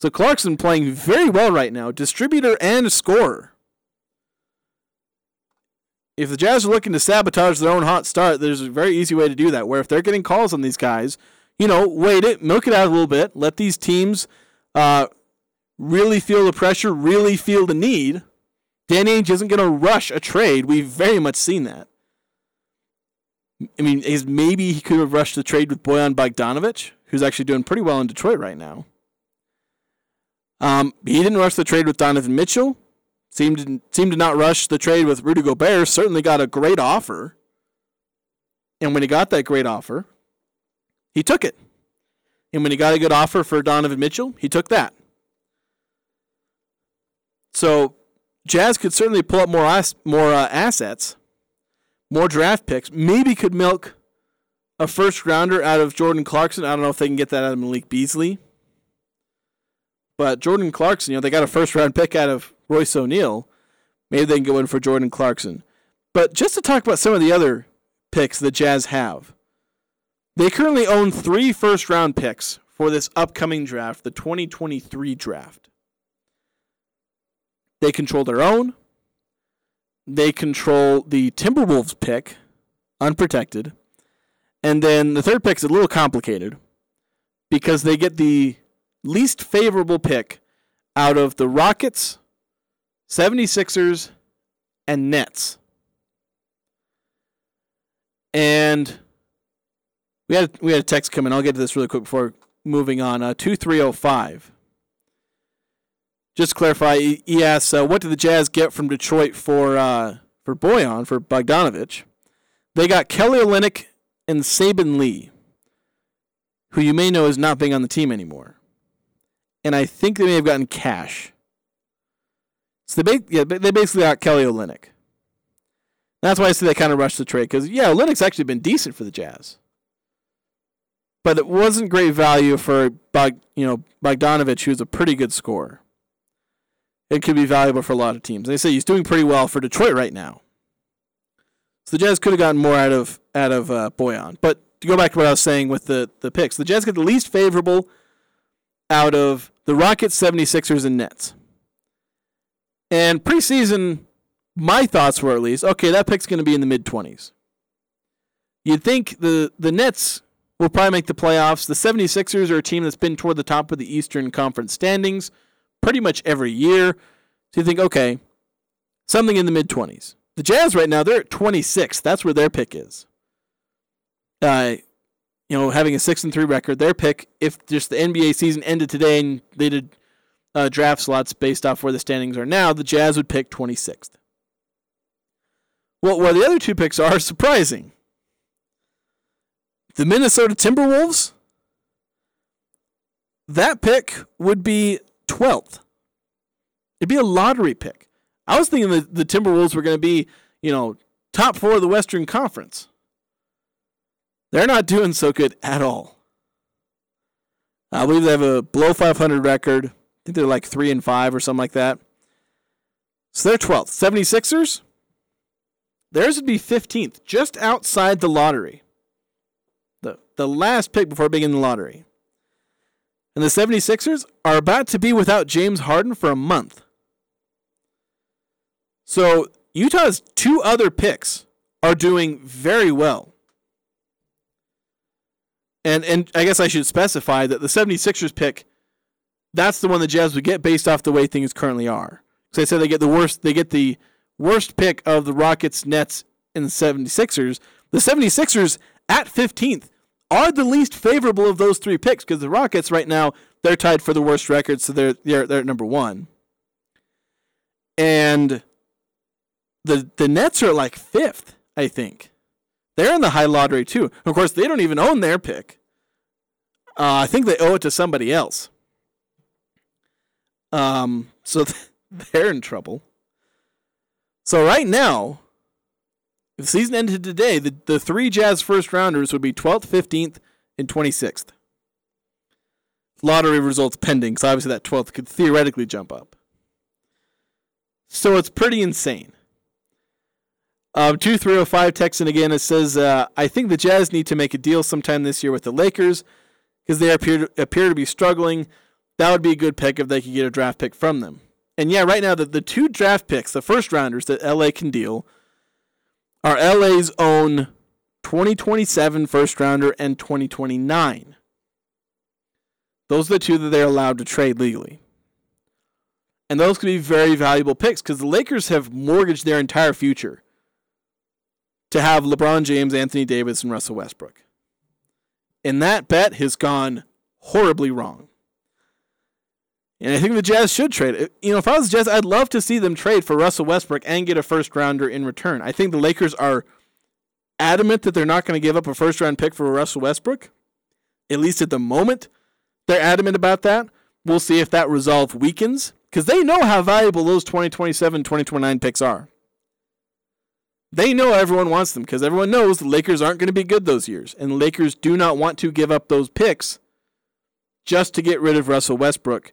So Clarkson playing very well right now, distributor and scorer. If the Jazz are looking to sabotage their own hot start, there's a very easy way to do that, where if they're getting calls on these guys, you know, wait it, milk it out a little bit, let these teams... uh, really feel the pressure, really feel the need. Danny Ainge isn't going to rush a trade. We've very much seen that. I mean, maybe he could have rushed the trade with Bojan Bogdanovic, who's actually doing pretty well in Detroit right now. Um, he didn't rush the trade with Donovan Mitchell. Seemed to, seemed to not rush the trade with Rudy Gobert. Certainly got a great offer. And when he got that great offer, he took it. And when he got a good offer for Donovan Mitchell, he took that. So Jazz could certainly pull up more as, more uh, assets, more draft picks. Maybe could milk a first-rounder out of Jordan Clarkson. I don't know if they can get that out of Malik Beasley. But Jordan Clarkson, you know, they got a first-round pick out of Royce O'Neal. Maybe they can go in for Jordan Clarkson. But just to talk about some of the other picks the Jazz have. They currently own three first-round picks for this upcoming draft, the twenty twenty-three draft. They control their own. They control the Timberwolves pick, unprotected. And then the third pick's a little complicated because they get the least favorable pick out of the Rockets, seventy-sixers, and Nets. And we had we had a text come in. I'll get to this really quick before moving on. Uh, two three oh five. Just to clarify, he asks, uh, what did the Jazz get from Detroit for uh, for Bojan, for Bogdanovic? They got Kelly Olynyk and Sabin Lee, who you may know is not being on the team anymore. And I think they may have gotten cash. So they, ba- yeah, they basically got Kelly Olynyk. That's why I say they kind of rushed the trade, because, yeah, Olynyk's actually been decent for the Jazz. But it wasn't great value for Bog, you know, Bogdanovic, who's a pretty good scorer. It could be valuable for a lot of teams. They say he's doing pretty well for Detroit right now. So the Jazz could have gotten more out of out of uh, Bojan. But to go back to what I was saying with the, the picks, the Jazz get the least favorable out of the Rockets, seventy-sixers, and Nets. And preseason, my thoughts were at least, okay, that pick's going to be in the mid-twenties. You'd think the, the Nets will probably make the playoffs. The seventy-sixers are a team that's been toward the top of the Eastern Conference standings pretty much every year. So you think, okay, something in the mid-twenties. The Jazz right now, they're at twenty-six. That's where their pick is. Uh, you know, having a six and three record, their pick, if just the N B A season ended today and they did uh, draft slots based off where the standings are now, the Jazz would pick twenty-sixth. Well, where the other two picks are surprising. The Minnesota Timberwolves, that pick would be twelfth. It'd be a lottery pick. I was thinking that the Timberwolves were going to be, you know, top four of the Western Conference. They're not doing so good at all. I believe they have a below five hundred record. I think they're like three and five or something like that. So they're twelfth. seventy-sixers, theirs would be fifteenth, just outside the lottery. The, the last pick before being in the lottery. And the seventy-sixers are about to be without James Harden for a month. So Utah's two other picks are doing very well. And and I guess I should specify that the seventy-sixers pick, that's the one the Jazz would get based off the way things currently are. Because I said they get the worst, they get the worst pick of the Rockets, Nets, and the seventy-sixers. The seventy-sixers at fifteenth are the least favorable of those three picks, because the Rockets right now, they're tied for the worst record, so they're they're they're at number one. And the the Nets are like fifth, I think. They're in the high lottery too. Of course, they don't even own their pick. Uh, I think they owe it to somebody else. Um, so they're in trouble. So right now, if the season ended today, the, the three Jazz first-rounders would be twelfth, fifteenth, and twenty-sixth. Lottery results pending, so obviously that twelfth could theoretically jump up. So it's pretty insane. Um, two three oh five texting again. It says, uh, I think the Jazz need to make a deal sometime this year with the Lakers because they appear to, appear to be struggling. That would be a good pick if they could get a draft pick from them. And yeah, right now, the, the two draft picks, the first-rounders that L A can deal, are L A's own twenty twenty-seven first-rounder and twenty twenty-nine. Those are the two that they're allowed to trade legally. And those could be very valuable picks because the Lakers have mortgaged their entire future to have LeBron James, Anthony Davis, and Russell Westbrook. And that bet has gone horribly wrong. And I think the Jazz should trade. You know, if I was the Jazz, I'd love to see them trade for Russell Westbrook and get a first-rounder in return. I think the Lakers are adamant that they're not going to give up a first-round pick for Russell Westbrook. At least at the moment, they're adamant about that. We'll see if that resolve weakens, because they know how valuable those twenty twenty-seven, twenty twenty-nine picks are. They know everyone wants them, because everyone knows the Lakers aren't going to be good those years, and the Lakers do not want to give up those picks just to get rid of Russell Westbrook.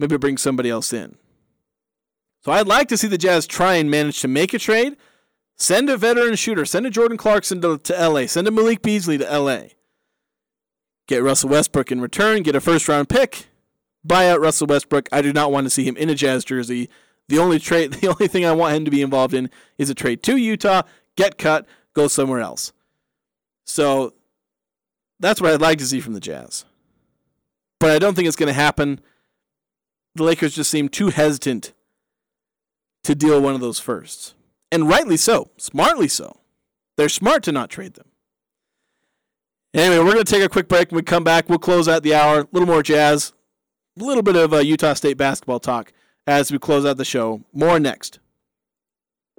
Maybe bring somebody else in. So I'd like to see the Jazz try and manage to make a trade. Send a veteran shooter. Send a Jordan Clarkson to, to L A. Send a Malik Beasley to L A. Get Russell Westbrook in return. Get a first-round pick. Buy out Russell Westbrook. I do not want to see him in a Jazz jersey. The only trade, the only thing I want him to be involved in is a trade to Utah. Get cut. Go somewhere else. So that's what I'd like to see from the Jazz. But I don't think it's going to happen. The Lakers just seem too hesitant to deal one of those firsts. And rightly so. Smartly so. They're smart to not trade them. Anyway, we're going to take a quick break. When we come back, we'll close out the hour. A little more Jazz. A little bit of uh, Utah State basketball talk as we close out the show. More next.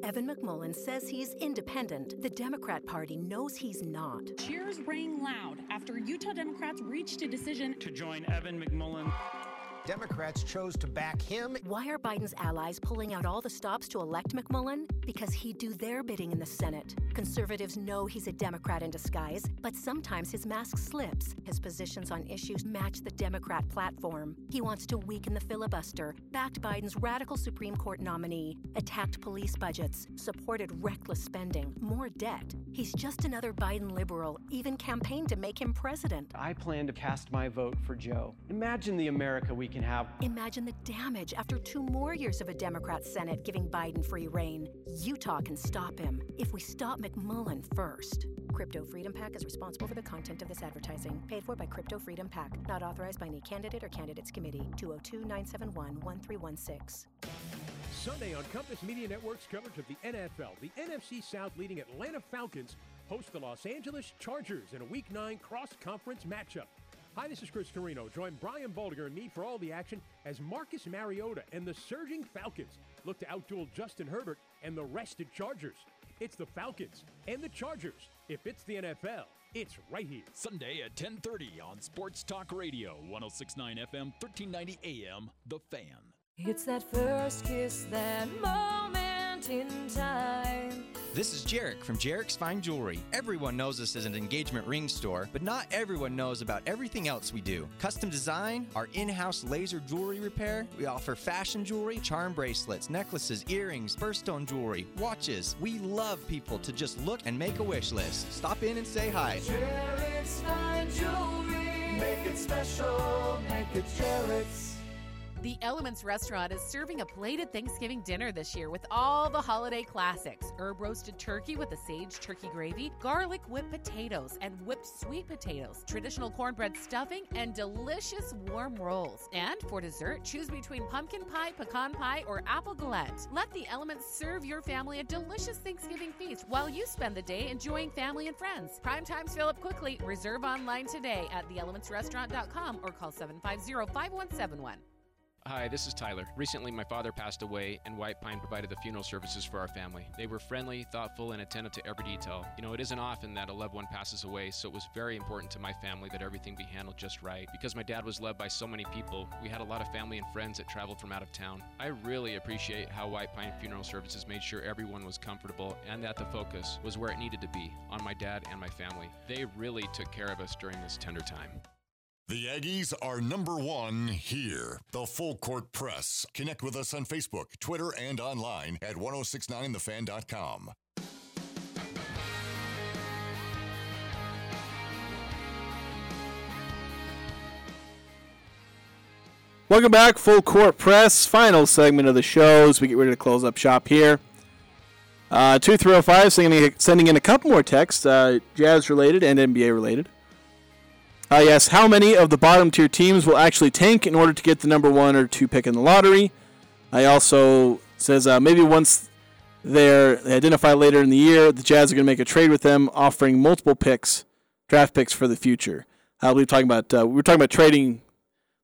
Evan McMullin says he's independent. The Democrat Party knows he's not. Cheers rang loud after Utah Democrats reached a decision to join Evan McMullin. Democrats chose to back him. Why are Biden's allies pulling out all the stops to elect McMullin? Because he'd do their bidding in the Senate. Conservatives know he's a Democrat in disguise, but sometimes his mask slips. His positions on issues match the Democrat platform. He wants to weaken the filibuster, backed Biden's radical Supreme Court nominee, attacked police budgets, supported reckless spending, more debt. He's just another Biden liberal, even campaigned to make him president. I plan to cast my vote for Joe. Imagine the America we can have. Imagine the damage after two more years of a Democrat Senate giving Biden free reign. Utah can stop him if we stop McMullin first. Crypto Freedom PAC is responsible for the content of this advertising. Paid for by Crypto Freedom PAC. Not authorized by any candidate or candidates committee. two oh two, nine seven one, one three one six. Sunday on Compass Media Network's coverage of the N F L, the N F C South leading Atlanta Falcons host the Los Angeles Chargers in a Week nine cross-conference matchup. Hi, this is Chris Carino. Join Brian Baldinger and me for all the action as Marcus Mariota and the surging Falcons look to outduel Justin Herbert and the rested Chargers. It's the Falcons and the Chargers. If it's the N F L, it's right here. Sunday at ten thirty on Sports Talk Radio, one oh six point nine F M, thirteen ninety A M, The Fan. It's that first kiss, that moment in time. This is Jarek from Jarek's Fine Jewelry. Everyone knows us as an engagement ring store, but not everyone knows about everything else we do. Custom design, our in-house laser jewelry repair. We offer fashion jewelry, charm bracelets, necklaces, earrings, birthstone jewelry, watches. We love people to just look and make a wish list. Stop in and say hi. Jarek's Fine Jewelry. Make it special. Make it Jarek's. The Elements Restaurant is serving a plated Thanksgiving dinner this year with all the holiday classics. Herb roasted turkey with a sage turkey gravy, garlic whipped potatoes and whipped sweet potatoes, traditional cornbread stuffing, and delicious warm rolls. And for dessert, choose between pumpkin pie, pecan pie, or apple galette. Let the Elements serve your family a delicious Thanksgiving feast while you spend the day enjoying family and friends. Prime times fill up quickly. Reserve online today at the elements restaurant dot com or call seven five zero, five one seven one. Hi, this is Tyler. Recently, my father passed away, and White Pine provided the funeral services for our family. They were friendly, thoughtful, and attentive to every detail. You know, it isn't often that a loved one passes away, so it was very important to my family that everything be handled just right. Because my dad was loved by so many people, we had a lot of family and friends that traveled from out of town. I really appreciate how White Pine Funeral Services made sure everyone was comfortable and that the focus was where it needed to be, on my dad and my family. They really took care of us during this tender time. The Aggies are number one here. The Full Court Press. Connect with us on Facebook, Twitter, and online at ten sixty-nine the fan dot com. Welcome back, Full Court Press. Final segment of the show as we get ready to close up shop here. Uh, two three oh five sending, sending in a couple more texts, uh, Jazz-related and N B A-related. Uh, yes, how many of the bottom tier teams will actually tank in order to get the number one or two pick in the lottery? I also says uh, maybe once they're, they identify later in the year, the Jazz are going to make a trade with them, offering multiple picks, draft picks for the future. Uh, we were talking about uh, we were talking about trading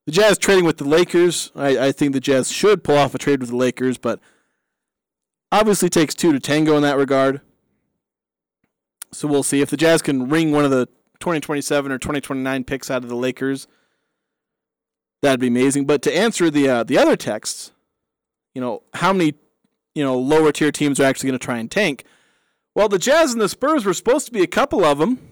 The Jazz trading with the Lakers. I, I think the Jazz should pull off a trade with the Lakers, but obviously takes two to tango in that regard. So we'll see if the Jazz can wring one of the twenty twenty-seven or twenty twenty-nine picks out of the Lakers. That'd be amazing. But to answer the uh, the other texts, you know, how many you know lower tier teams are actually going to try and tank? Well, the Jazz and the Spurs were supposed to be a couple of them.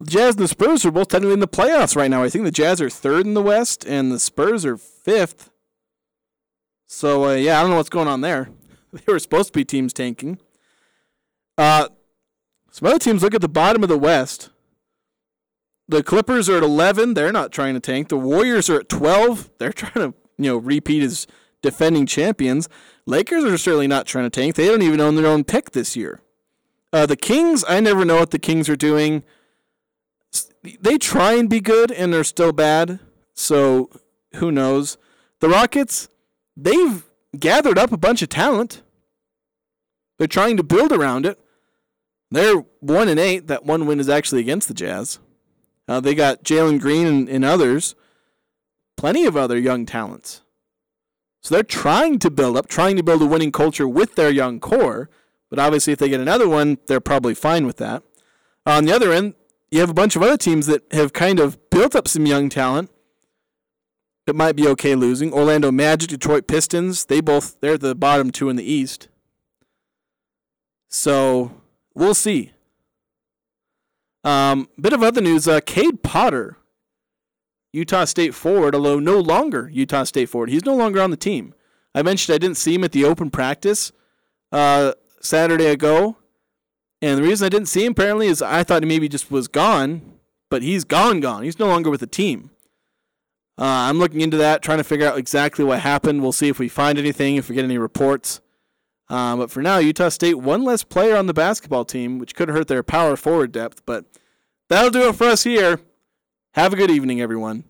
The Jazz and the Spurs are both technically in the playoffs right now. I think the Jazz are third in the West and the Spurs are fifth. So, uh, yeah, I don't know what's going on there. They were supposed to be teams tanking. Uh, some other teams look at the bottom of the West. The Clippers are at eleven. They're not trying to tank. The Warriors are at twelve. They're trying to, you know, repeat as defending champions. Lakers are certainly not trying to tank. They don't even own their own pick this year. Uh, the Kings, I never know what the Kings are doing. They try and be good, and they're still bad. So, who knows? The Rockets, they've gathered up a bunch of talent. They're trying to build around it. They're one and eight. That one win is actually against the Jazz. Uh, they got Jalen Green and, and others, plenty of other young talents. So they're trying to build up, trying to build a winning culture with their young core. But obviously, if they get another one, they're probably fine with that. On the other end, you have a bunch of other teams that have kind of built up some young talent that might be okay losing. Orlando Magic, Detroit Pistons, they both, they're the bottom two in the East. So we'll see. Um, bit of other news, uh, Cade Potter, Utah State forward, although no longer Utah State forward. He's no longer on the team. I mentioned I didn't see him at the open practice uh, Saturday ago, and the reason I didn't see him apparently is I thought he maybe just was gone, but he's gone, gone. He's no longer with the team. Uh, I'm looking into that, trying to figure out exactly what happened. We'll see if we find anything, if we get any reports. Uh, but for now, Utah State, one less player on the basketball team, which could hurt their power forward depth. But that'll do it for us here. Have a good evening, everyone.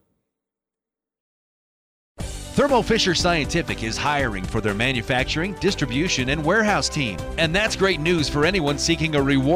Thermo Fisher Scientific is hiring for their manufacturing, distribution, and warehouse team. And that's great news for anyone seeking a reward.